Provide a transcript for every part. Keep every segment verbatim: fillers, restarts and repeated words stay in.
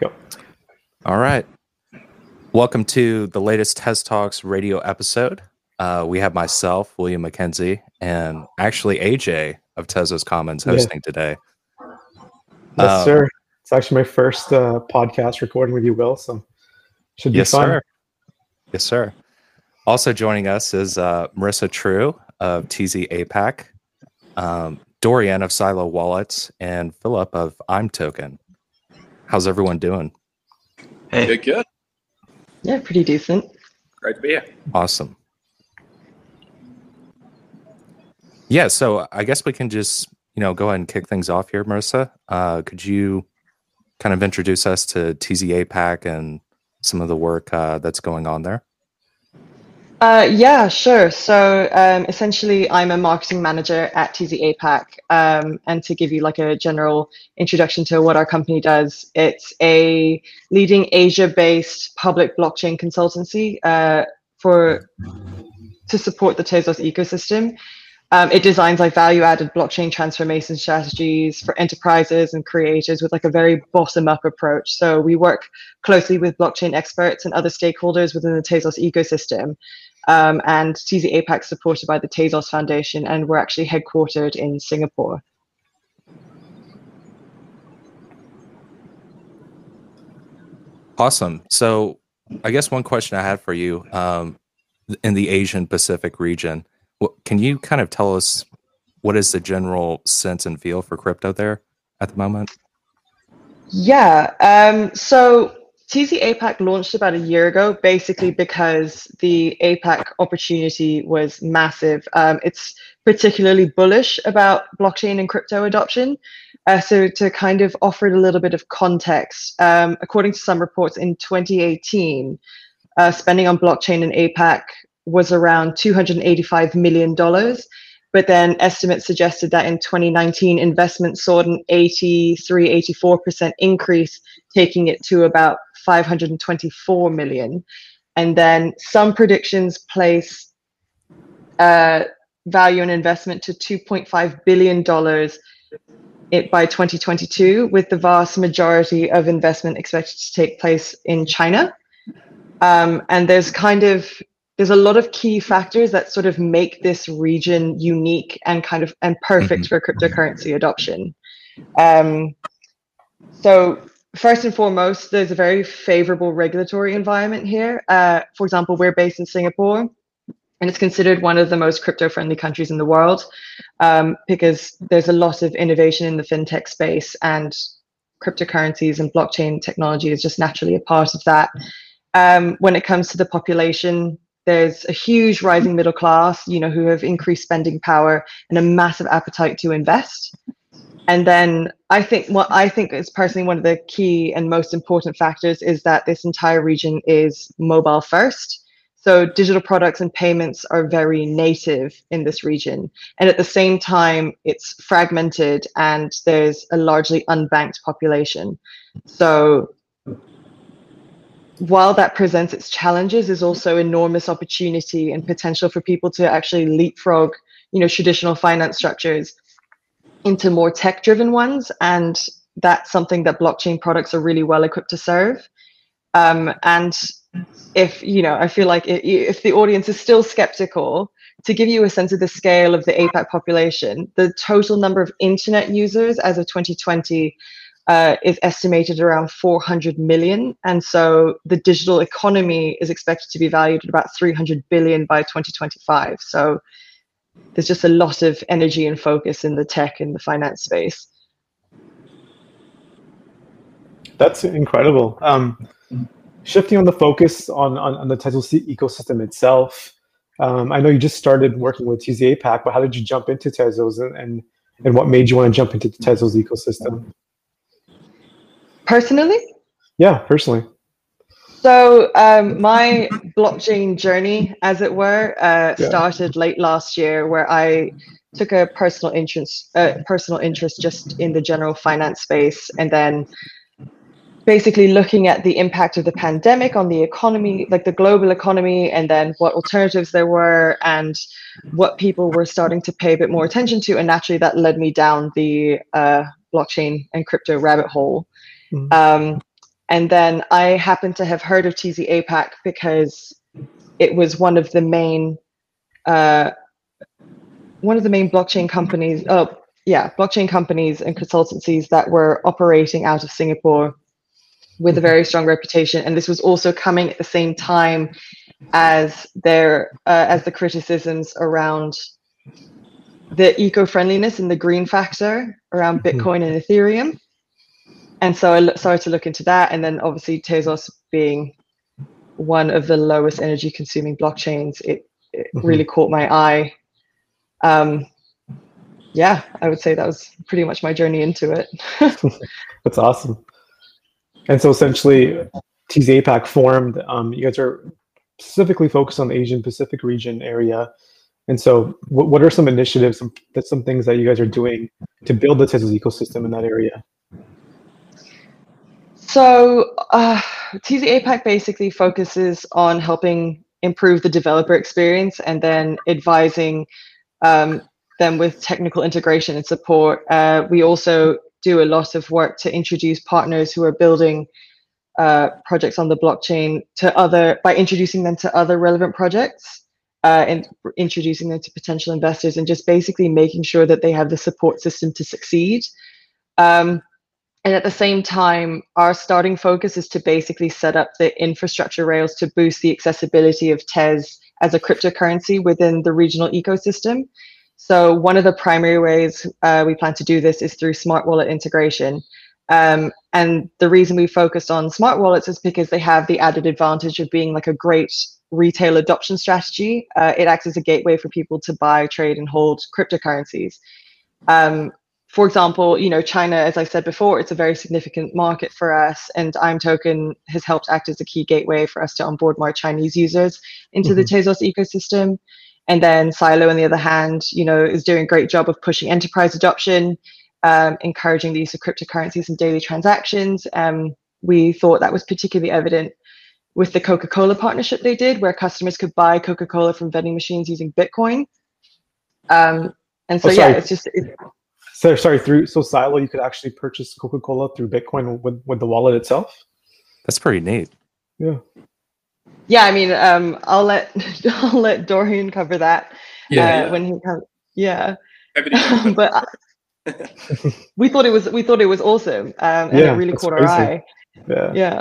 Go. All right. Welcome to the latest Tez Talks radio episode. Uh, we have myself, William McKenzie, and actually A J of Tezos Commons hosting yeah. today. Yes, um, sir. It's actually my first uh, podcast recording with you, Will, so should be yes, fun. Sir. Yes, sir. Also joining us is uh, Marissa True of T Z A PAC, um, Dorian of Silo Wallets, and Philip of imToken. How's everyone doing? Hey. Good, good. Yeah, pretty decent. Great to be here. Awesome. Yeah, so I guess we can just, you know, go ahead and kick things off here, Marissa. Uh, could you kind of introduce us to T Z A PAC and some of the work uh, that's going on there? Uh, yeah, sure. So um, essentially, I'm a marketing manager at T Z A PAC. Um, and to give you like a general introduction to what our company does, it's a leading Asia-based public blockchain consultancy uh, for to support the Tezos ecosystem. Um, it designs like value-added blockchain transformation strategies for enterprises and creators with like a very bottom-up approach. So we work closely with blockchain experts and other stakeholders within the Tezos ecosystem. Um, and T Z A PAC is supported by the Tezos Foundation, and we're actually headquartered in Singapore. Awesome. So I guess one question I had for you, um, in the Asian Pacific region, well, can you kind of tell us what is the general sense and feel for crypto there at the moment? Yeah, um, so T Z A PAC launched about a year ago, basically because the A PAC opportunity was massive. Um, it's particularly bullish about blockchain and crypto adoption. Uh, so to kind of offer it a little bit of context, um, according to some reports in twenty eighteen, uh, spending on blockchain in A PAC was around two hundred eighty-five million dollars. But then estimates suggested that in twenty nineteen, investment saw an eighty-three, eighty-four percent increase, taking it to about five hundred twenty-four million. And then some predictions place uh, value and investment to two point five billion dollars it by twenty twenty-two, with the vast majority of investment expected to take place in China. Um, and there's kind of There's a lot of key factors that sort of make this region unique and kind of and perfect for cryptocurrency adoption. Um, so first and foremost, there's a very favorable regulatory environment here. Uh, for example, we're based in Singapore, and it's considered one of the most crypto-friendly countries in the world um, because there's a lot of innovation in the fintech space, and cryptocurrencies and blockchain technology is just naturally a part of that. Um, when it comes to the population, there's a huge rising middle class, you know, who have increased spending power and a massive appetite to invest. And then I think what I think is personally one of the key and most important factors is that this entire region is mobile first. So digital products and payments are very native in this region. And at the same time, it's fragmented and there's a largely unbanked population. So while that presents its challenges, there's also enormous opportunity and potential for people to actually leapfrog, you know, traditional finance structures into more tech-driven ones, and that's something that blockchain products are really well equipped to serve. Um, and if you know, I feel like if the audience is still skeptical, to give you a sense of the scale of the A PAC population, the total number of internet users as of twenty twenty. Uh, is estimated around four hundred million. And so the digital economy is expected to be valued at about three hundred billion by twenty twenty-five. So there's just a lot of energy and focus in the tech and the finance space. That's incredible. Um, shifting on the focus on, on, on the Tezos ecosystem itself, um, I know you just started working with T Z A PAC, but how did you jump into Tezos, and, and, and what made you want to jump into the Tezos ecosystem? Personally? Yeah, personally. So um, my blockchain journey, as it were, uh, yeah. started late last year, where I took a personal interest, uh, personal interest just in the general finance space, and then basically looking at the impact of the pandemic on the economy, like the global economy, and then what alternatives there were and what people were starting to pay a bit more attention to. And naturally, that led me down the uh, blockchain and crypto rabbit hole. Mm-hmm. Um, And then I happened to have heard of T Z APAC because it was one of the main, uh, one of the main blockchain companies, oh yeah, blockchain companies and consultancies that were operating out of Singapore with a very strong reputation. And this was also coming at the same time as their, uh, as the criticisms around the eco-friendliness and the green factor around Bitcoin and Ethereum. And so I started to look into that. And then obviously Tezos being one of the lowest energy consuming blockchains, it, it mm-hmm. really caught my eye. Um, yeah, I would say that was pretty much my journey into it. That's awesome. And so essentially T Z APAC formed, um, you guys are specifically focused on the Asian Pacific region area. And so what, what are some initiatives, some, some things that you guys are doing to build the Tezos ecosystem in that area? So uh, T Z APAC basically focuses on helping improve the developer experience and then advising um, them with technical integration and support. Uh, we also do a lot of work to introduce partners who are building uh, projects on the blockchain to other, by introducing them to other relevant projects uh, and introducing them to potential investors and just basically making sure that they have the support system to succeed. Um, And at the same time, our starting focus is to basically set up the infrastructure rails to boost the accessibility of Tez as a cryptocurrency within the regional ecosystem. So one of the primary ways uh, we plan to do this is through smart wallet integration. Um, and the reason we focused on smart wallets is because they have the added advantage of being like a great retail adoption strategy. Uh, it acts as a gateway for people to buy, trade, and hold cryptocurrencies. Um, For example, you know, China, as I said before, it's a very significant market for us, and imToken has helped act as a key gateway for us to onboard more Chinese users into mm-hmm. the Tezos ecosystem. And then Silo, on the other hand, you know, is doing a great job of pushing enterprise adoption, um, encouraging the use of cryptocurrencies in daily transactions. Um, we thought that was particularly evident with the Coca-Cola partnership they did, where customers could buy Coca-Cola from vending machines using Bitcoin. Um, and so, oh, yeah, it's just... It, So sorry, through so Silo, you could actually purchase Coca-Cola through Bitcoin with, with the wallet itself. That's pretty neat. Yeah. Yeah, I mean, um, I'll let I'll let Dorian cover that. Yeah. Uh, yeah. When he comes, yeah. But I, we thought it was we thought it was awesome, um, and yeah, it really caught crazy. Our eye. Yeah. Yeah.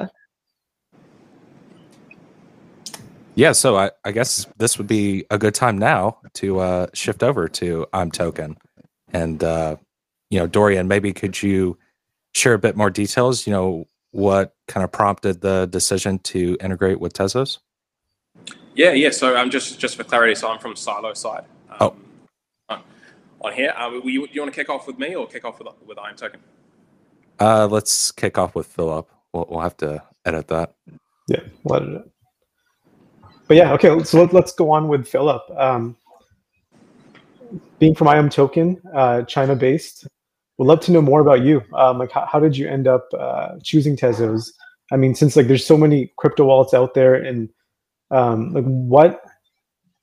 Yeah. So I I guess this would be a good time now to uh, shift over to imToken. And, uh, you know, Dorian, maybe could you share a bit more details, you know, what kind of prompted the decision to integrate with Tezos? Yeah, yeah. So I'm um, just just for clarity, so I'm from Silo side um, oh. on here. Uh, do you, you want to kick off with me or kick off with, with imToken? Uh, let's kick off with Philip. We'll, we'll have to edit that. Yeah, we'll edit it. But yeah, okay, so let, let's go on with Philip. Um Being from imToken, uh, China-based, would love to know more about you. Um, like, how, how did you end up uh, choosing Tezos? I mean, since like there's so many crypto wallets out there, and um, like what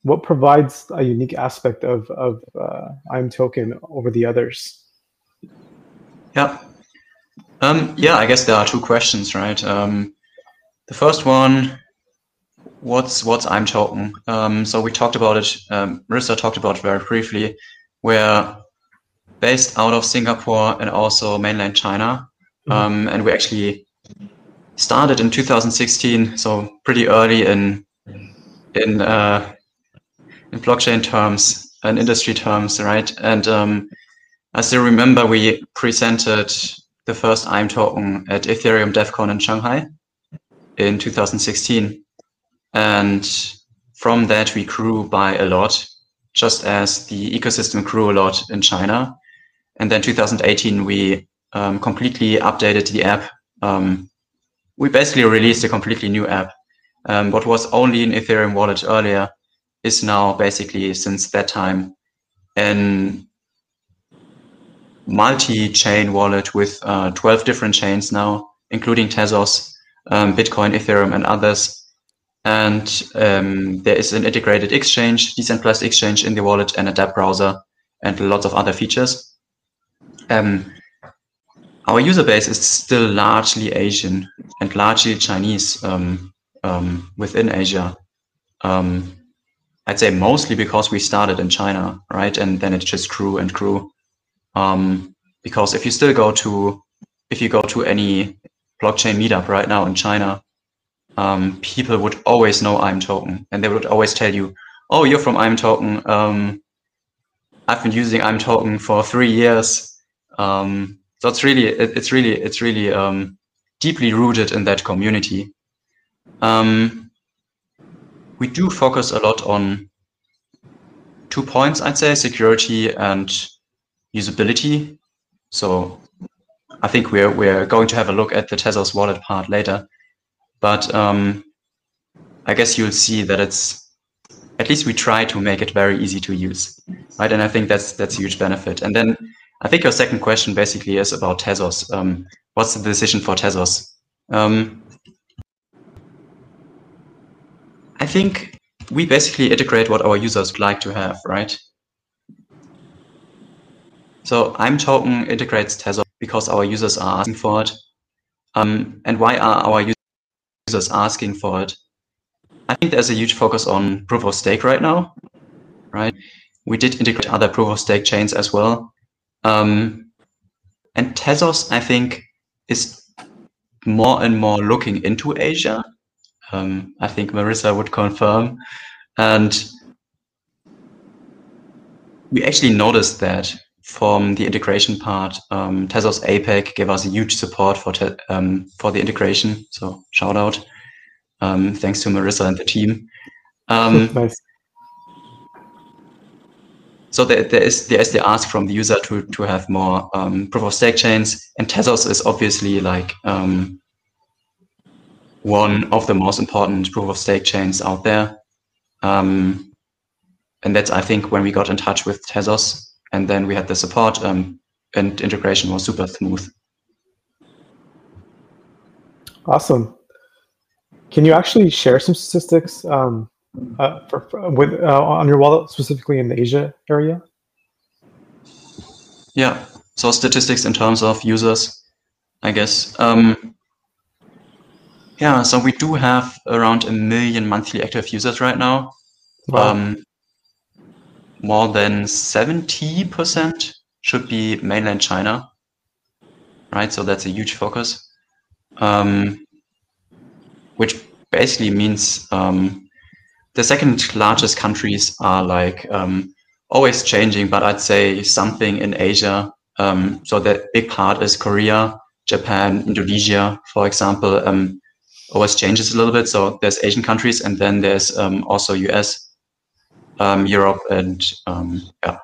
what provides a unique aspect of of uh, imToken over the others? Yeah, um, yeah. I guess there are two questions, right? Um, the first one. What's what's imToken? Um, so we talked about it. Um, Marissa talked about it very briefly. We're based out of Singapore and also mainland China, um, mm-hmm. and we actually started in two thousand sixteen, so pretty early in in uh, in blockchain terms and industry terms, right? And um, I still remember we presented the first imToken at Ethereum DevCon in Shanghai in two thousand sixteen. And from that, we grew by a lot, just as the ecosystem grew a lot in China. And then two thousand eighteen, we um, completely updated the app. Um, we basically released a completely new app. Um, what was only an Ethereum wallet earlier is now basically, since that time, a multi-chain wallet with uh, twelve different chains now, including Tezos, um, Bitcoin, Ethereum, and others. And um, there is an integrated exchange, Decent Plus exchange in the wallet, and a dApp browser, and lots of other features. Um, Our user base is still largely Asian and largely Chinese um, um, within Asia. Um, I'd say mostly because we started in China, right? And then it just grew and grew. Um, because if you still go to, if you go to any blockchain meetup right now in China, um, people would always know imToken, and they would always tell you, "Oh, you're from imToken. Um, I've been using imToken for three years." Um, so it's really, it, it's really, it's really um, deeply rooted in that community. Um, we do focus a lot on two points, I'd say, security and usability. So I think we're we're going to have a look at the Tezos wallet part later, but um, I guess you'll see that it's, at least we try to make it very easy to use, right? And I think that's that's a huge benefit. And then I think your second question basically is about Tezos. Um, what's the decision for Tezos? Um, I think we basically integrate what our users would like to have, right? So imToken integrates Tezos because our users are asking for it. Um, and why are our users asking for it? I think there's a huge focus on proof of stake right now, right? We did integrate other proof of stake chains as well. Um, and Tezos, I think, is more and more looking into Asia. Um, I think Marissa would confirm. And we actually noticed that from the integration part. Um, Tezos A PAC gave us a huge support for, te um, for the integration. So shout out. Um, thanks to Marissa and the team. Um, nice. So there, there is there is the ask from the user to to have more um, proof of stake chains, and Tezos is obviously like um, one of the most important proof of stake chains out there. Um, and that's, I think, when we got in touch with Tezos, and then we had the support, um, and integration was super smooth. Awesome. Can you actually share some statistics um, uh, for, for, with uh, on your wallet, specifically in the Asia area? Yeah, so statistics in terms of users, I guess. Um, yeah, so we do have around a million monthly active users right now. Wow. Um, more than seventy percent should be mainland China, right? So that's a huge focus. Um, which basically means um, the second largest countries are like um, always changing, but I'd say something in Asia. Um, so that big part is Korea, Japan, Indonesia, for example, um, always changes a little bit. So there's Asian countries, and then there's um, also U S, um, Europe, and um, yeah,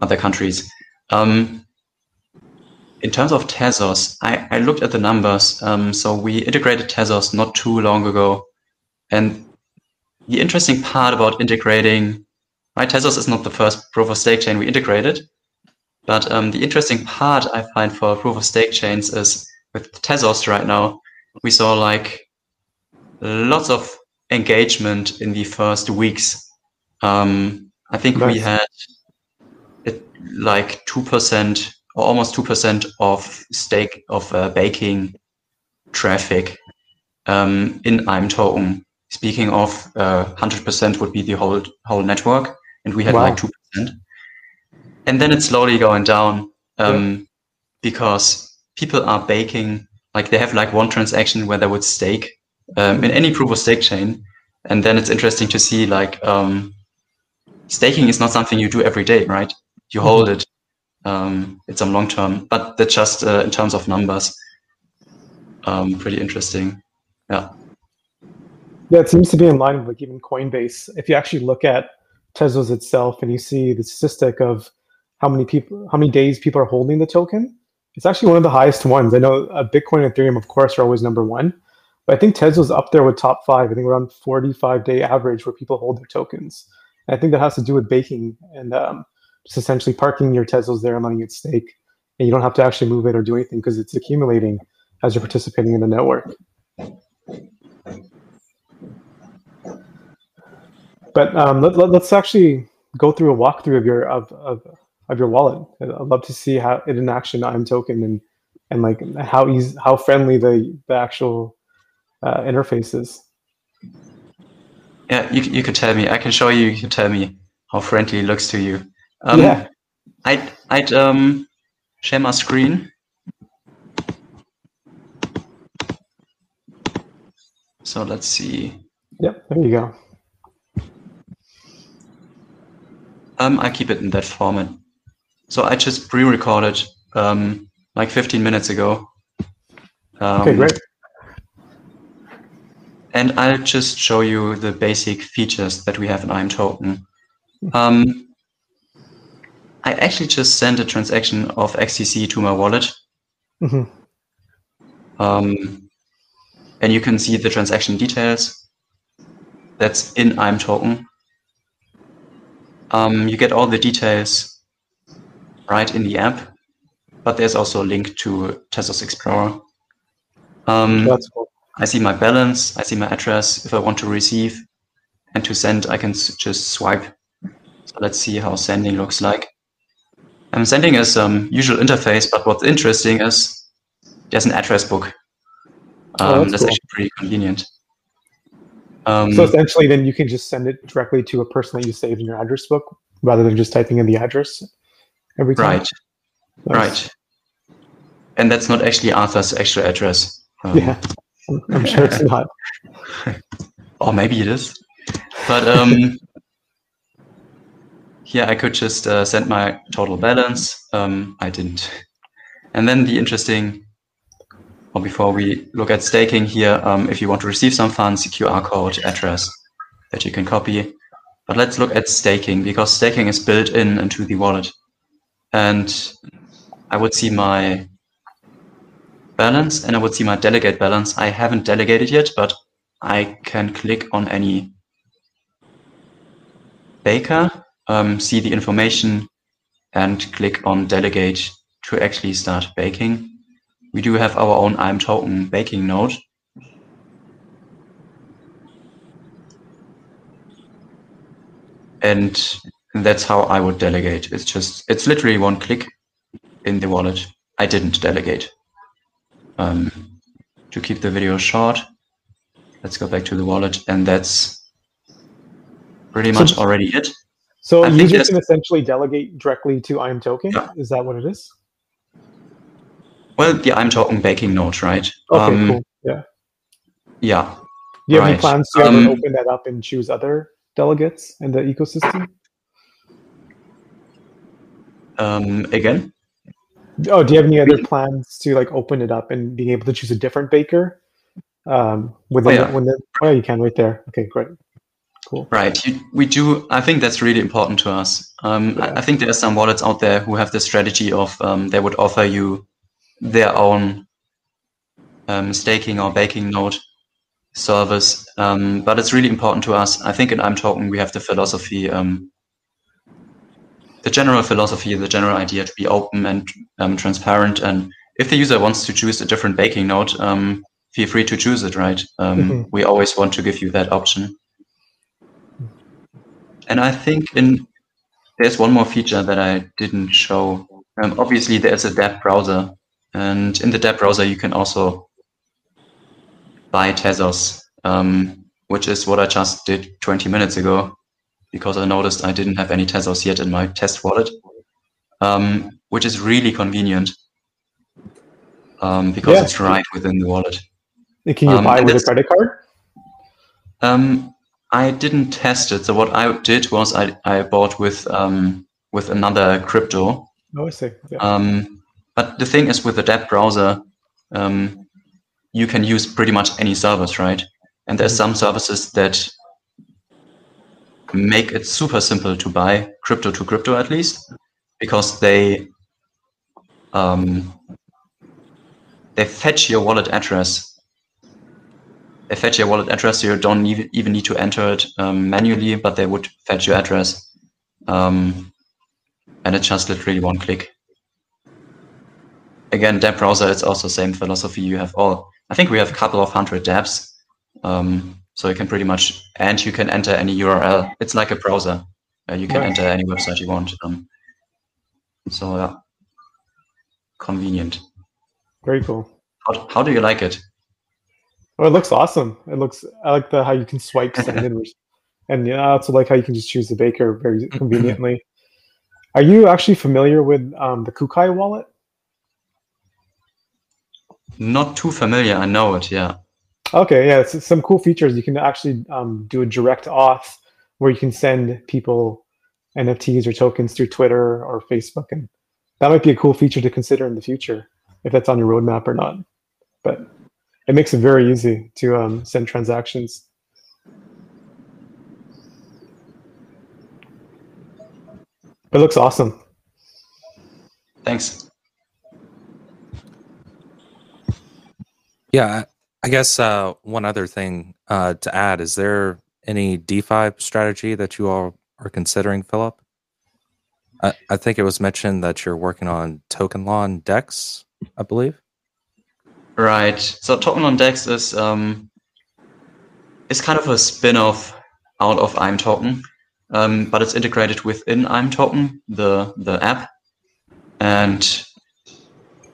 other countries. Um, In terms of Tezos, I, I looked at the numbers. Um, so we integrated Tezos not too long ago. And the interesting part about integrating, right, Tezos is not the first proof of stake chain we integrated. But um, the interesting part I find for proof of stake chains is with Tezos right now, we saw like lots of engagement in the first weeks. Um, I think nice. We had it like two percent. Or almost two percent of stake of uh, baking traffic um, in imToken. Speaking of one hundred percent uh, would be the whole whole network, and we had wow. like two percent. And then it's slowly going down um, yeah. because people are baking, like they have like one transaction where they would stake um, in any proof of stake chain. And then it's interesting to see like um, staking is not something you do every day, right? You mm-hmm. hold it. Um, it's on long term, but that's just uh, in terms of numbers, um, pretty interesting. Yeah. Yeah, it seems to be in line with like even Coinbase. If you actually look at Tezos itself and you see the statistic of how many people, how many days people are holding the token, it's actually one of the highest ones. I know uh, Bitcoin and Ethereum, of course, are always number one, but I think Tezos up there with top five. I think around forty-five day average where people hold their tokens. And I think that has to do with baking and. Um, Just essentially parking your Tezos there and letting it stake, and you don't have to actually move it or do anything because it's accumulating as you're participating in the network. But um, let, let, let's actually go through a walkthrough of your of, of of your wallet. I'd love to see how it in action, imToken, and and like how easy, how friendly the the actual uh, interface is. Yeah, you you could tell me. I can show you. You can tell me how friendly it looks to you. Um, yeah. I'd I'd um share my screen. So let's see. Yep, there you go. Um, I keep it in that format. So I just pre-recorded um, like fifteen minutes ago. Um, okay, great. And I'll just show you the basic features that we have in imToken. Um, I actually just sent a transaction of X T C to my wallet. Mm-hmm. Um, and you can see the transaction details. That's in imToken. Um, you get all the details right in the app, but there's also a link to Tezos Explorer. Um, That's cool. I see my balance, I see my address. If I want to receive and to send, I can just swipe. So let's see how sending looks like. Um, sending is um, usual interface, but what's interesting is there's an address book. Um, oh, that's that's cool. Actually pretty convenient. Um, so essentially, then you can just send it directly to a person that you saved in your address book, rather than just typing in the address every time. Right, nice. Right. And that's not actually Arthur's actual address. Um, yeah, I'm sure it's not. Or maybe it is. But um, yeah, I could just uh, send my total balance. Um, I didn't. And then the interesting. Or before we look at staking here, um, if you want to receive some funds, Q R code, address that you can copy. But let's look at staking, because staking is built in into the wallet. And I would see my balance and I would see my delegate balance. I haven't delegated yet, but I can click on any baker, um, see the information, and click on delegate to actually start baking. We do have our own imToken baking node. And that's how I would delegate. It's just, it's literally one click in the wallet. I didn't delegate. Um, to keep the video short, let's go back to the wallet. And that's pretty much so, already it. So I users can essentially delegate directly to imToken? Yeah. Is that what it is? Well, the imToken baking node, right? Okay, um, cool. Yeah. Yeah. Do you have right. any plans to um, open that up and choose other delegates in the ecosystem? Um, again? Oh, do you have any other plans to like open it up and being able to choose a different baker? Um, when oh, yeah. when oh, you can right there. Okay, great. Cool. Right. You, we do. I think that's really important to us. Um, yeah. I, I think there are some wallets out there who have the strategy of um, they would offer you their own um, staking or baking node service, um, but it's really important to us. I think in imToken we have the philosophy, um, the general philosophy, the general idea to be open and um, transparent. And if the user wants to choose a different baking node, um, feel free to choose it. Right? Um, mm-hmm. We always want to give you that option. And I think in there's one more feature that I didn't show. Um, obviously, there's a dApp browser. And in the dApp browser, you can also buy Tezos, um, which is what I just did twenty minutes ago, because I noticed I didn't have any Tezos yet in my test wallet, um, which is really convenient um, because yeah. it's right within the wallet. Can you um, buy with a credit card? Um, I didn't test it. So what I did was I, I bought with um, with another crypto. Oh, I see. Yeah. Um, But the thing is, with the dApp browser, um, you can use pretty much any service, right? And there's some services that make it super simple to buy crypto to crypto, at least, because they um, they fetch your wallet address. They fetch your wallet address, so you don't even need to enter it um, manually, but they would fetch your address, um, and it's just literally one click. Again, dApp browser, it's also the same philosophy. You have all, I think we have a couple of hundred dApps. Um, so you can pretty much, and you can enter any U R L. It's like a browser. Uh, you can right. enter any website you want. Um, so uh, convenient. Very cool. How, how do you like it? Oh, it looks awesome. It looks. I like the how you can swipe something, and yeah, I also like how you can just choose the baker very conveniently. Are you actually familiar with um, the Kukai wallet? Not too familiar. I know it. Yeah. Okay. Yeah. It's, it's some cool features. You can actually um, do a direct auth where you can send people N F Ts or tokens through Twitter or Facebook, and that might be a cool feature to consider in the future if that's on your roadmap or not. But it makes it very easy to um, send transactions. It looks awesome. Thanks. Yeah, I guess uh, one other thing uh, to add, is there any DeFi strategy that you all are considering, Philip? I, I think it was mentioned that you're working on TokenLon DEX, I believe. Right. So TokenLon DEX is um, is kind of a spin-off out of imToken, um, but it's integrated within imToken, the the app. And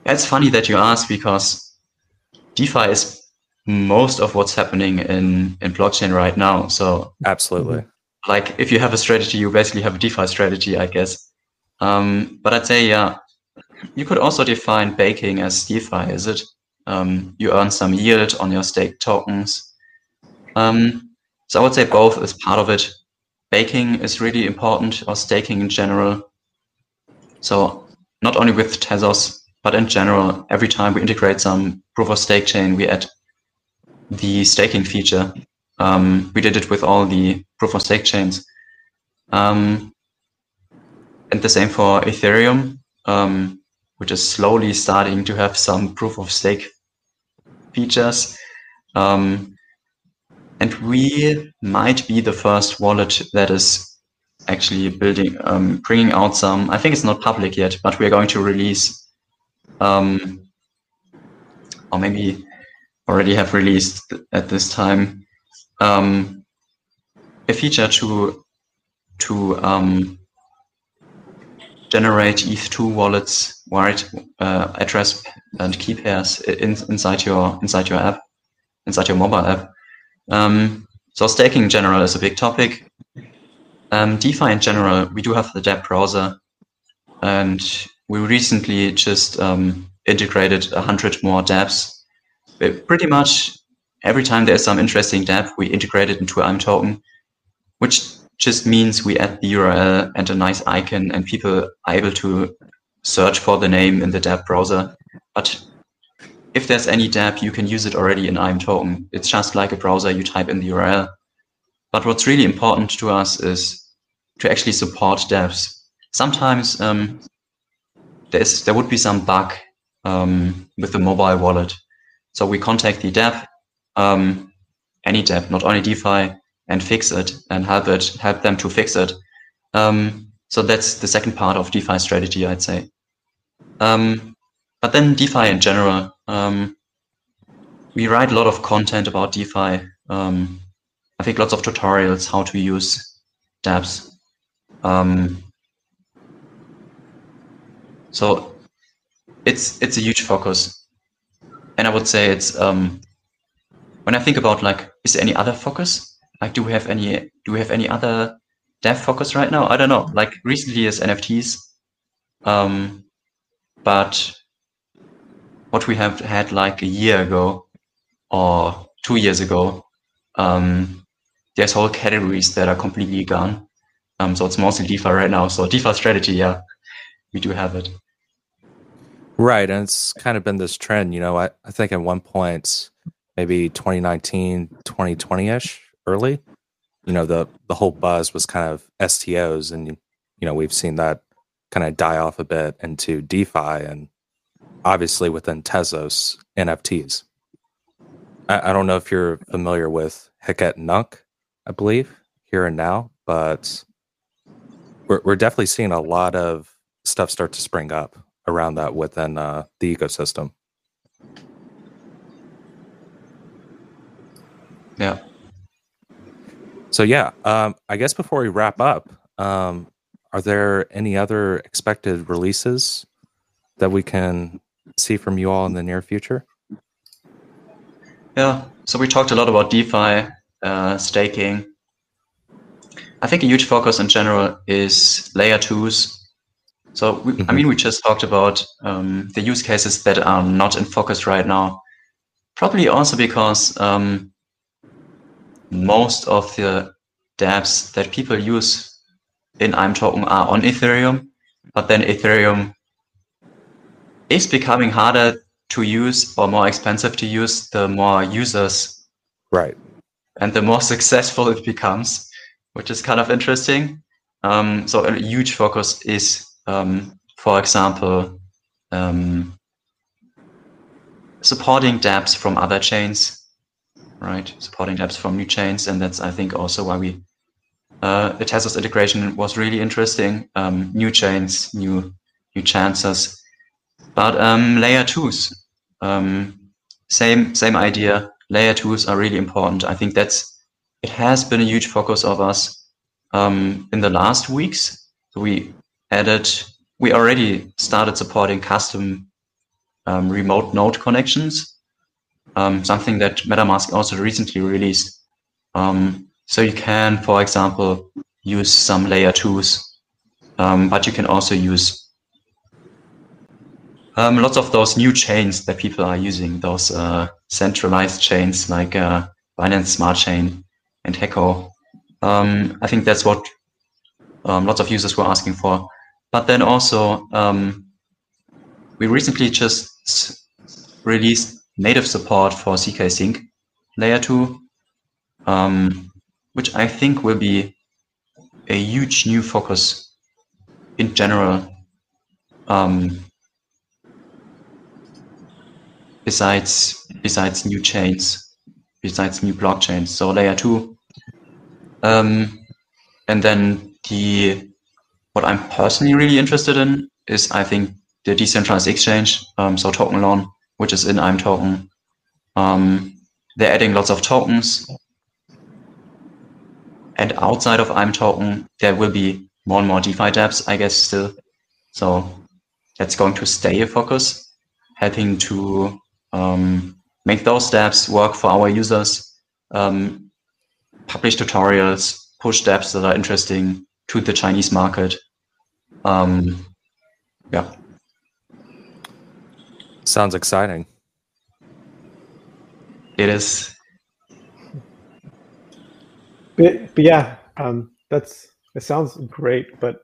it's funny that you ask, because DeFi is most of what's happening in, in blockchain right now. So absolutely. Like if you have a strategy, you basically have a DeFi strategy, I guess. Um, but I'd say, yeah, you could also define baking as DeFi, is it? Um, you earn some yield on your stake tokens. Um, so I would say both is part of it. Baking is really important, or staking in general. So not only with Tezos, but in general, every time we integrate some proof of stake chain, we add the staking feature. Um, we did it with all the proof of stake chains. Um, and the same for Ethereum, um, which is slowly starting to have some proof of stake features. Um, and we might be the first wallet that is actually building, um, bringing out some, I think it's not public yet, but we're going to release, um, or maybe already have released at this time, Um, a feature to to um, generate E T H two wallets, wide uh, address and key pairs in, inside your inside your app, inside your mobile app. Um, so staking in general is a big topic. Um, DeFi in general, we do have the dApp browser, and we recently just um, integrated a hundred more dApps. It pretty much. Every time there's some interesting dApp, we integrate it into imToken, which just means we add the U R L and a nice icon, and people are able to search for the name in the dApp browser. But if there's any dApp, you can use it already in imToken. It's just like a browser, you type in the U R L. But what's really important to us is to actually support dApps. Sometimes um, there's, there would be some bug um, with the mobile wallet. So we contact the dApp, Um, any dApp, not only DeFi, and fix it and help it help them to fix it. Um, so that's the second part of DeFi strategy, I'd say. Um, but then DeFi in general, um, we write a lot of content about DeFi. Um, I think lots of tutorials how to use dApps. Um, so it's it's a huge focus, and I would say it's. Um, When I think about, like, is there any other focus? Like, do we have any do we have any other dev focus right now? I don't know. Like, recently is N F Ts, um, but what we have had like a year ago or two years ago, um, there's whole categories that are completely gone. Um, so it's mostly DeFi right now. So DeFi strategy, yeah, we do have it. Right, and it's kind of been this trend. You know, I, I think at one point, maybe twenty nineteen, twenty twenty-ish, early, you know, the, the whole buzz was kind of S T Os. And, you know, we've seen that kind of die off a bit into DeFi and obviously within Tezos, N F Ts. I, I don't know if you're familiar with Hicet Nunc, I believe, here and now, but we're, we're definitely seeing a lot of stuff start to spring up around that within uh, the ecosystem. Yeah. So yeah, um, I guess before we wrap up, um, are there any other expected releases that we can see from you all in the near future? Yeah, so we talked a lot about DeFi, uh, staking. I think a huge focus in general is layer twos. So, we, mm-hmm. I mean, we just talked about um, the use cases that are not in focus right now. Probably also because um, most of the dApps that people use in imToken are on Ethereum, but then Ethereum is becoming harder to use or more expensive to use the more users. Right. And the more successful it becomes, which is kind of interesting. Um, so a huge focus is, um, for example, um, supporting dApps from other chains, right? Supporting dApps from new chains. And that's, I think, also why we, uh, the Tezos integration was really interesting. Um, new chains, new, new chances. But um, layer twos, um, same same idea. Layer twos are really important. I think that's it has been a huge focus of us um, in the last weeks. So we added, we already started supporting custom um, remote node connections, um, something that MetaMask also recently released. Um, so you can, for example, use some layer twos, um, but you can also use Um, lots of those new chains that people are using, those uh, centralized chains like uh, Binance Smart Chain and Heco. Um, I think that's what um, lots of users were asking for. But then also, um, we recently just released native support for zkSync layer two, um, which I think will be a huge new focus in general. Um, Besides, besides new chains, besides new blockchains, so layer two, um, and then the what I'm personally really interested in is I think the decentralized exchange, um, so TokenLon, which is in imToken. Um, they're adding lots of tokens, and outside of imToken, there will be more and more DeFi dApps, I guess, still. So that's going to stay a focus, helping to Um, make those dApps work for our users, um, publish tutorials, push dApps that are interesting to the Chinese market. Um, yeah. Sounds exciting. It is. But, but yeah, um, that's it sounds great, but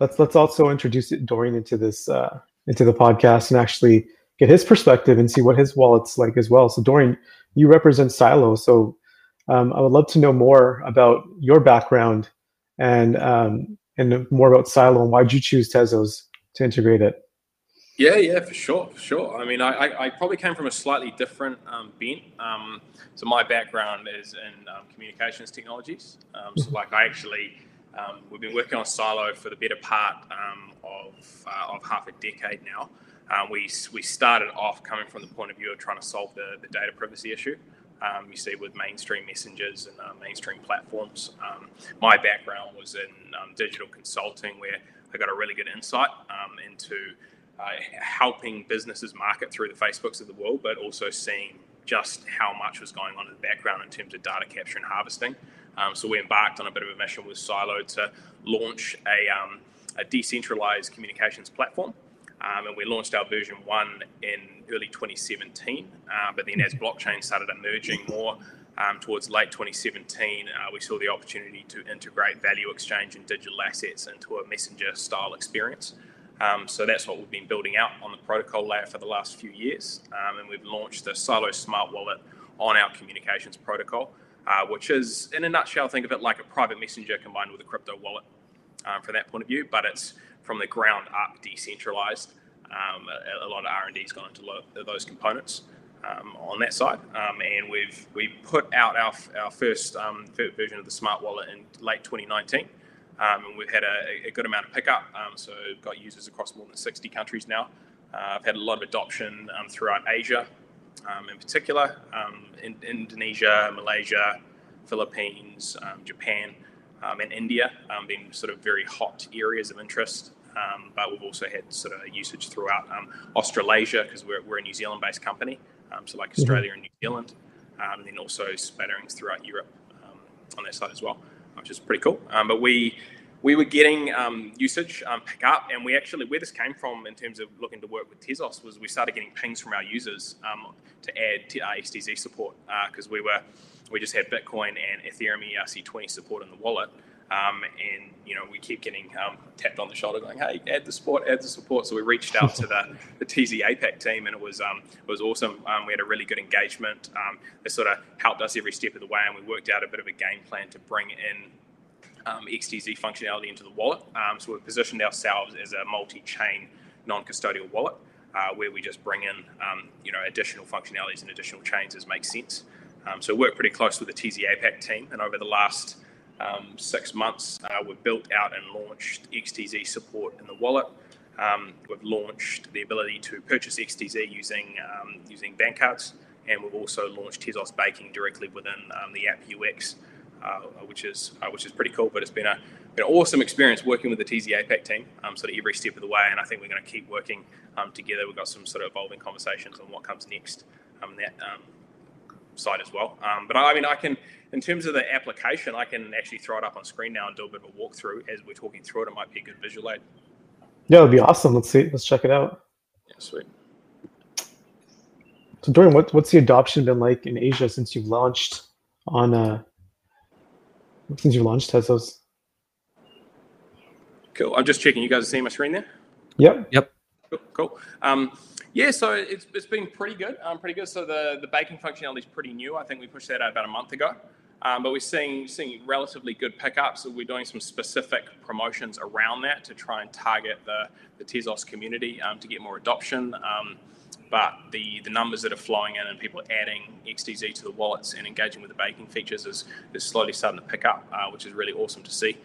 let's let's also introduce Dorian into this uh, into the podcast and actually get his perspective and see what his wallet's like as well. So Dorian, you represent Silo. So um, I would love to know more about your background and um, and more about Silo and why'd you choose Tezos to integrate it? Yeah, yeah, for sure, for sure. I mean, I, I, I probably came from a slightly different um, bent. Um, so my background is in um, communications technologies. Um, so like I actually, um, we've been working on Silo for the better part um, of, uh, of half a decade now. Um, we we started off coming from the point of view of trying to solve the, the data privacy issue um, you see with mainstream messengers and uh, mainstream platforms. Um, my background was in um, digital consulting, where I got a really good insight um, into uh, helping businesses market through the Facebooks of the world, but also seeing just how much was going on in the background in terms of data capture and harvesting. Um, so we embarked on a bit of a mission with Silo to launch a, um, a decentralized communications platform. Um, and we launched our version one in early twenty seventeen. Uh, but then as blockchain started emerging more um, towards late twenty seventeen, uh, we saw the opportunity to integrate value exchange and digital assets into a messenger style experience. Um, so that's what we've been building out on the protocol layer for the last few years. Um, and we've launched the Silo Smart Wallet on our communications protocol, uh, which is, in a nutshell, think of it like a private messenger combined with a crypto wallet um, from that point of view. But it's from the ground up, decentralized. Um, a, a lot of R and D has gone into lo- those components um, on that side. Um, and we've we put out our our first um, version of the smart wallet in late twenty nineteen. Um, and we've had a, a good amount of pickup. Um, so we've got users across more than sixty countries now. Uh, I've had a lot of adoption um, throughout Asia um, in particular, um, in, Indonesia, Malaysia, Philippines, um, Japan, um, and India, um, being sort of very hot areas of interest. um, but we've also had sort of usage throughout um, Australasia, because we're, we're a New Zealand-based company, um, so like Australia and New Zealand, um, and then also spatterings throughout Europe um, on that side as well, which is pretty cool. Um, but we we were getting um, usage um, pick up, and we actually, where this came from in terms of looking to work with Tezos was we started getting pings from our users um, to add to our X T Z support, because uh, we were we just had Bitcoin and Ethereum E R C twenty support in the wallet. Um, and, you know, we keep getting um, tapped on the shoulder going, hey, add the support, add the support. So we reached out to the, the T Z APAC team, and it was um, it was awesome. Um, we had a really good engagement. Um, they sort of helped us every step of the way, and we worked out a bit of a game plan to bring in um, X T Z functionality into the wallet. Um, so we positioned ourselves as a multi-chain, non-custodial wallet uh, where we just bring in, um, you know, additional functionalities and additional chains as makes sense. Um, so we worked pretty close with the T Z APAC team, and over the last Um, six months, uh, we've built out and launched X T Z support in the wallet. Um, we've launched the ability to purchase X T Z using um, using bank cards, and we've also launched Tezos Baking directly within um, the app U X, uh, which is uh, which is pretty cool. But it's been a been an awesome experience working with the T Z APAC team, um, sort of every step of the way. And I think we're going to keep working um, together. We've got some sort of evolving conversations on what comes next um, that um, side as well. Um, but I, I mean, I can. In terms of the application, I can actually throw it up on screen now and do a bit of a walkthrough as we're talking through it. It might be a good visual aid. Yeah, it'd be awesome. Let's see. Let's check it out. Yeah, sweet. So, Dorian, what, what's the adoption been like in Asia since you've launched on uh, since you launched Tezos? Cool. I'm just checking. You guys are seeing my screen there? Yep. Yep. Cool. Cool. Um, Yeah, so it's it's been pretty good, um, pretty good. So the, the baking functionality is pretty new. I think we pushed that out about a month ago, um, but we're seeing seeing relatively good pickups. So we're doing some specific promotions around that to try and target the, the Tezos community um, to get more adoption. Um, but the, the numbers that are flowing in and people adding X T Z to the wallets and engaging with the baking features is, is slowly starting to pick up, uh, which is really awesome to see.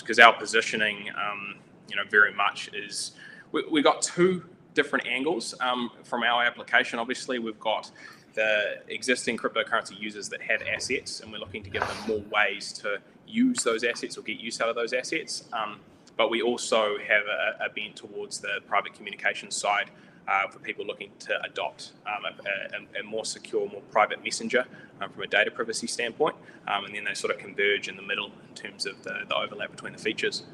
Because um, our positioning, um, you know, very much is we we got two different angles um, from our application. Obviously, we've got the existing cryptocurrency users that have assets, and we're looking to give them more ways to use those assets or get use out of those assets. Um, but we also have a, a bent towards the private communication side uh, for people looking to adopt um, a, a, a more secure, more private messenger um, from a data privacy standpoint. Um, and then they sort of converge in the middle in terms of the, the overlap between the features.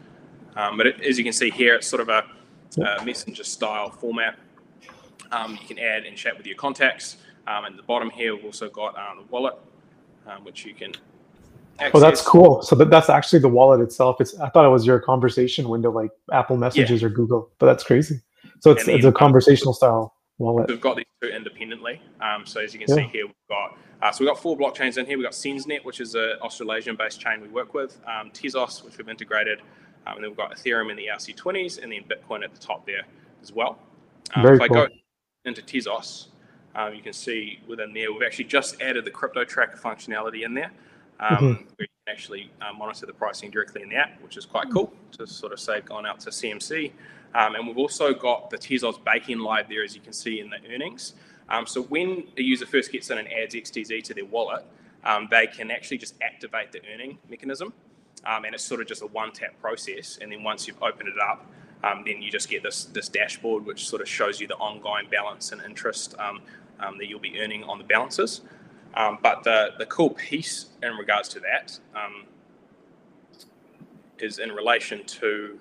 Um, but it, as you can see here, it's sort of a Uh, messenger style format. Um, you can add and chat with your contacts. Um, and the bottom here, we've also got um, the wallet, um, which you can access. Oh, that's cool. So that, that's actually the wallet itself. It's I thought it was your conversation window, like Apple Messages yeah. or Google, but that's crazy. So it's, it's a conversational um, style wallet. We've got these two independently. Um, so as you can yeah. see here, we've got uh, so we've got four blockchains in here. We've got SensNet, which is an Australasian-based chain we work with. Um, Tezos, which we've integrated. Um, and then we've got Ethereum in the E R C twenties and then Bitcoin at the top there as well. Um, Very if I cool. go into Tezos, um, you can see within there, we've actually just added the crypto tracker functionality in there. Um, mm-hmm. Where you can actually uh, monitor the pricing directly in the app, which is quite cool to sort of say gone out to C M C. Um, and we've also got the Tezos baking live there, as you can see in the earnings. Um, so when a user first gets in and adds X T Z to their wallet, um, they can actually just activate the earning mechanism. Um, and it's sort of just a one-tap process. And then once you've opened it up, um, then you just get this this dashboard, which sort of shows you the ongoing balance and interest um, um, that you'll be earning on the balances. Um, but the, the cool piece in regards to that um, is in relation to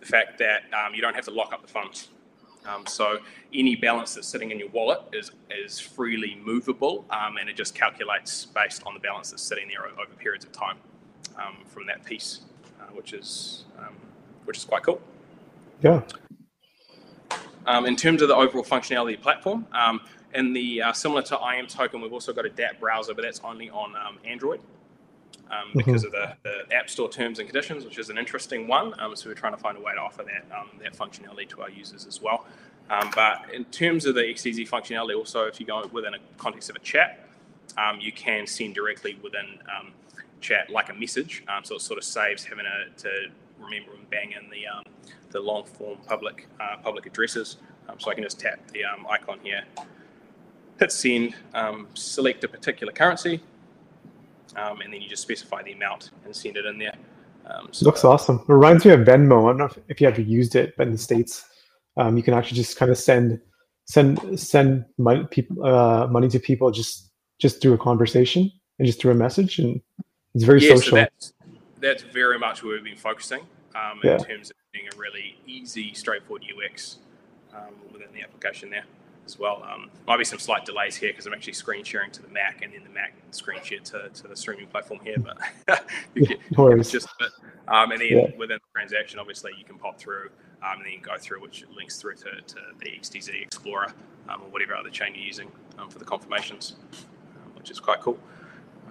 the fact that um, you don't have to lock up the funds. Um, so any balance that's sitting in your wallet is is freely movable, um, and it just calculates based on the balance that's sitting there over periods of time. Um, from that piece, uh, which is um, which is quite cool. Yeah. Um, in terms of the overall functionality platform, um, in the uh, similar to imToken, we've also got a D App browser, but that's only on um, Android um, mm-hmm. because of the, the App Store terms and conditions, which is an interesting one. Um, so we're trying to find a way to offer that um, that functionality to our users as well. Um, but in terms of the X T Z functionality, also if you go within a context of a chat, um, you can send directly within. Um, chat like a message, um, so it sort of saves having a, to remember and bang in the um, the long form public uh, public addresses. Um, so I can just tap the um, icon here, hit send, um, select a particular currency, um, and then you just specify the amount and send it in there. Um, so Looks awesome. It reminds me of Venmo. I don't know if, if you ever used it, but in the States, um, you can actually just kind of send send send money, people, uh, money to people just just through a conversation and just through a message, and it's very yeah, social. So that's, that's very much where we've been focusing um, in yeah. terms of being a really easy, straightforward U X um, within the application there as well. Um, might be some slight delays here because I'm actually screen sharing to the Mac and then the Mac screen share to, to the streaming platform here, but you get, yeah, it's just a bit. Um, and then yeah. within the transaction, obviously you can pop through um, and then go through, which links through to, to the X T Z Explorer um, or whatever other chain you're using um, for the confirmations, um, which is quite cool.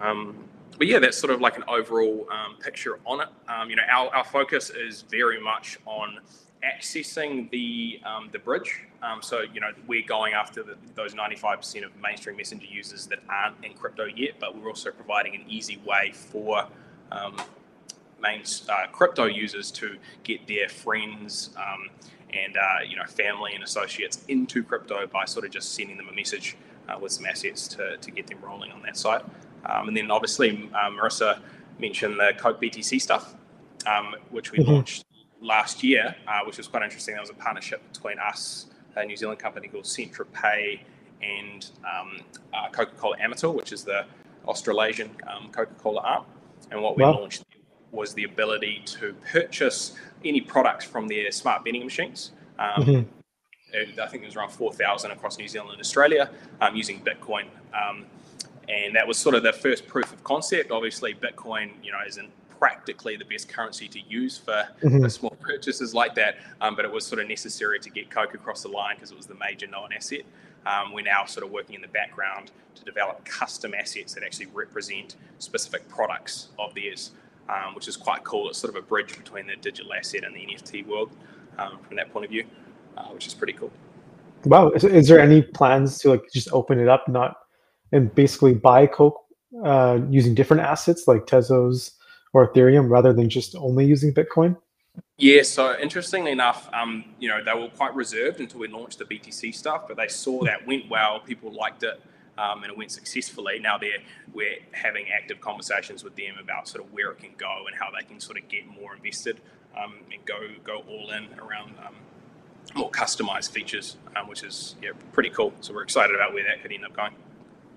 Um, but yeah, that's sort of like an overall um, picture on it. Um, you know, our, our focus is very much on accessing the um, the bridge. Um, so, you know, we're going after the, those ninety-five percent of mainstream messenger users that aren't in crypto yet, but we're also providing an easy way for um, main uh, crypto users to get their friends um, and, uh, you know, family and associates into crypto by sort of just sending them a message uh, with some assets to, to get them rolling on that site. Um, and then obviously, um, Marissa mentioned the Coke B T C stuff, um, which we mm-hmm. launched last year, uh, which was quite interesting. That was a partnership between us, a New Zealand company called Centra Pay, and um, uh, Coca-Cola Amatil, which is the Australasian um, Coca-Cola arm. And what we wow. launched was the ability to purchase any products from their smart vending machines. Um, mm-hmm. it, I think it was around four thousand across New Zealand and Australia um, using Bitcoin. Um, and that was sort of the first proof of concept. Obviously, Bitcoin, you know, isn't practically the best currency to use for, mm-hmm. for small purchases like that, um, but it was sort of necessary to get Coke across the line because it was the major known asset. Um, we're now sort of working in the background to develop custom assets that actually represent specific products of theirs, um, which is quite cool. It's sort of a bridge between the digital asset and the N F T world um, from that point of view, uh, which is pretty cool. Wow, is, is there any plans to like just open it up, not and basically buy Coke uh, using different assets like Tezos or Ethereum rather than just only using Bitcoin? Yeah, so interestingly enough, um, you know, they were quite reserved until we launched the B T C stuff, but they saw that went well, people liked it, um, and it went successfully. Now they're, we're having active conversations with them about sort of where it can go and how they can sort of get more invested um, and go go all in around um, more customized features, um, which is yeah, pretty cool. So we're excited about where that could end up going.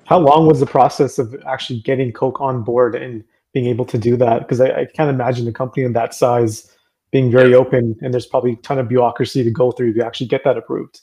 How long was the process of actually getting Coke on board and being able to do that? Because I, I can't imagine a company in that size being very open, and there's probably a ton of bureaucracy to go through to actually get that approved.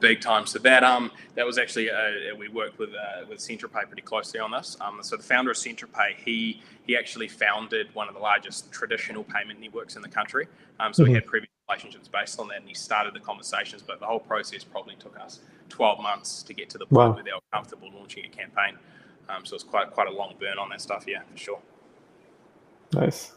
Big time. So that um that was actually uh, we worked with uh, with CentraPay pretty closely on this. Um, so the founder of CentraPay, he he actually founded one of the largest traditional payment networks in the country. Um, so mm-hmm. we had previous relationships based on that, and he started the conversations. But the whole process probably took us twelve months to get to the point wow. where they were comfortable launching a campaign. Um, so it's quite quite a long burn on that stuff, yeah, for sure. Nice,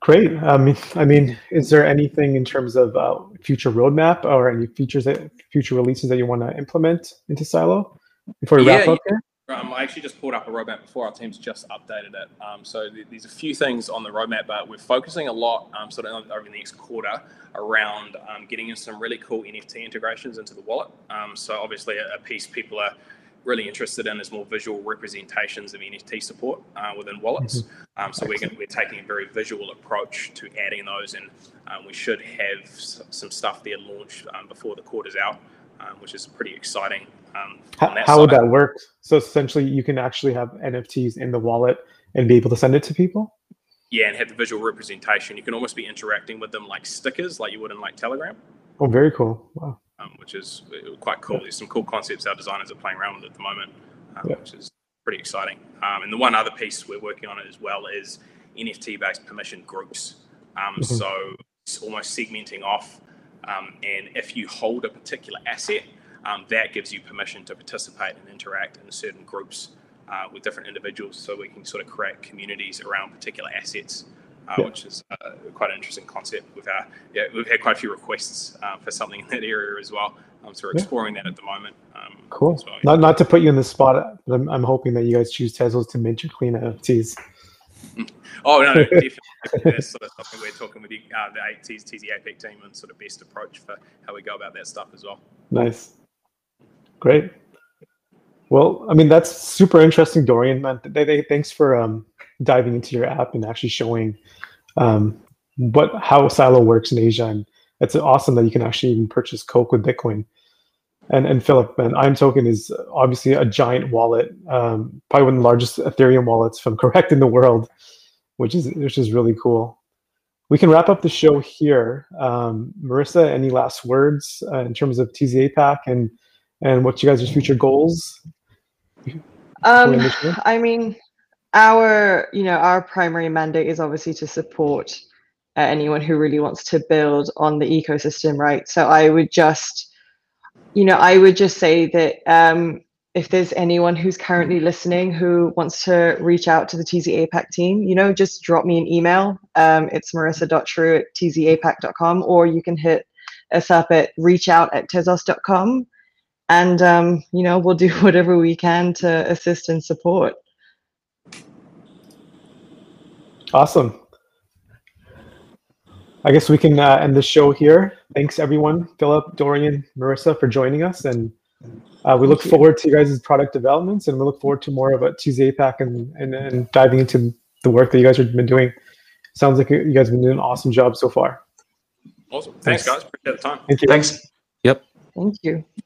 great. Um, I mean, is there anything in terms of uh, future roadmap or any features that future releases that you want to implement into Silo before we yeah, wrap up yeah. here? Um, I actually just pulled up a roadmap before. Our team's just updated it. Um, so th- there's a few things on the roadmap, but we're focusing a lot um, sort of over the next quarter around um, getting in some really cool N F T integrations into the wallet. Um, so obviously a, a piece people are really interested in is more visual representations of N F T support uh, within wallets. Mm-hmm. Um, so we're, gonna, we're taking a very visual approach to adding those, and um, we should have s- some stuff there launched um, before the quarter's out, um, which is pretty exciting. Um, how how would that work? So essentially you can actually have N F Ts in the wallet and be able to send it to people? Yeah, and have the visual representation. You can almost be interacting with them like stickers, like you would in like Telegram. Oh, very cool. Wow. Um, which is quite cool. There's some cool concepts our designers are playing around with at the moment, um, yeah. which is pretty exciting. Um, and the one other piece we're working on as well is N F T-based permission groups. Um, mm-hmm. So it's almost segmenting off. Um, and if you hold a particular asset, um, that gives you permission to participate and interact in certain groups uh, with different individuals. So we can sort of create communities around particular assets. Uh, yeah. Which is uh, quite an interesting concept. We've, uh, yeah, we've had quite a few requests uh, for something in that area as well. Um, so we're exploring yeah. that at the moment. Um, cool. Well, yeah. Not not to put you in the spot, but I'm, I'm hoping that you guys choose Tezos to mint your clean N F Ts. Oh, no, no definitely. That's sort of something we're talking with the, uh, the T Z A PAC team and sort of best approach for how we go about that stuff as well. Nice. Great. Well, I mean, that's super interesting, Dorian. Man, they, they, thanks for um, diving into your app and actually showing um, what how Silo works in Asia. And it's awesome that you can actually even purchase Coke with Bitcoin. And and Philip, man, imToken is obviously a giant wallet, um, probably one of the largest Ethereum wallets, if I'm correct, in the world, which is which is really cool. We can wrap up the show here. Um, Marissa, any last words uh, in terms of T Z APAC and and what you guys' future goals? Um, I mean, our you know our primary mandate is obviously to support uh, anyone who really wants to build on the ecosystem, right? So I would just You know, I would just say that um, if there's anyone who's currently listening who wants to reach out to the T Z APAC team, you know, just drop me an email. Um, it's marissa dot true at t z a p a c dot com, or you can hit us up at reach out at tezos dot com. And, um, you know, we'll do whatever we can to assist and support. Awesome. I guess we can uh, end the show here. Thanks everyone, Philip, Dorian, Marissa, for joining us. And uh, we Thank look you. forward to you guys' product developments, and we look forward to more about T Z APAC and, and, and diving into the work that you guys have been doing. Sounds like you guys have been doing an awesome job so far. Awesome, thanks, thanks guys, appreciate the time. Thank you. Thanks. Yep. Thank you.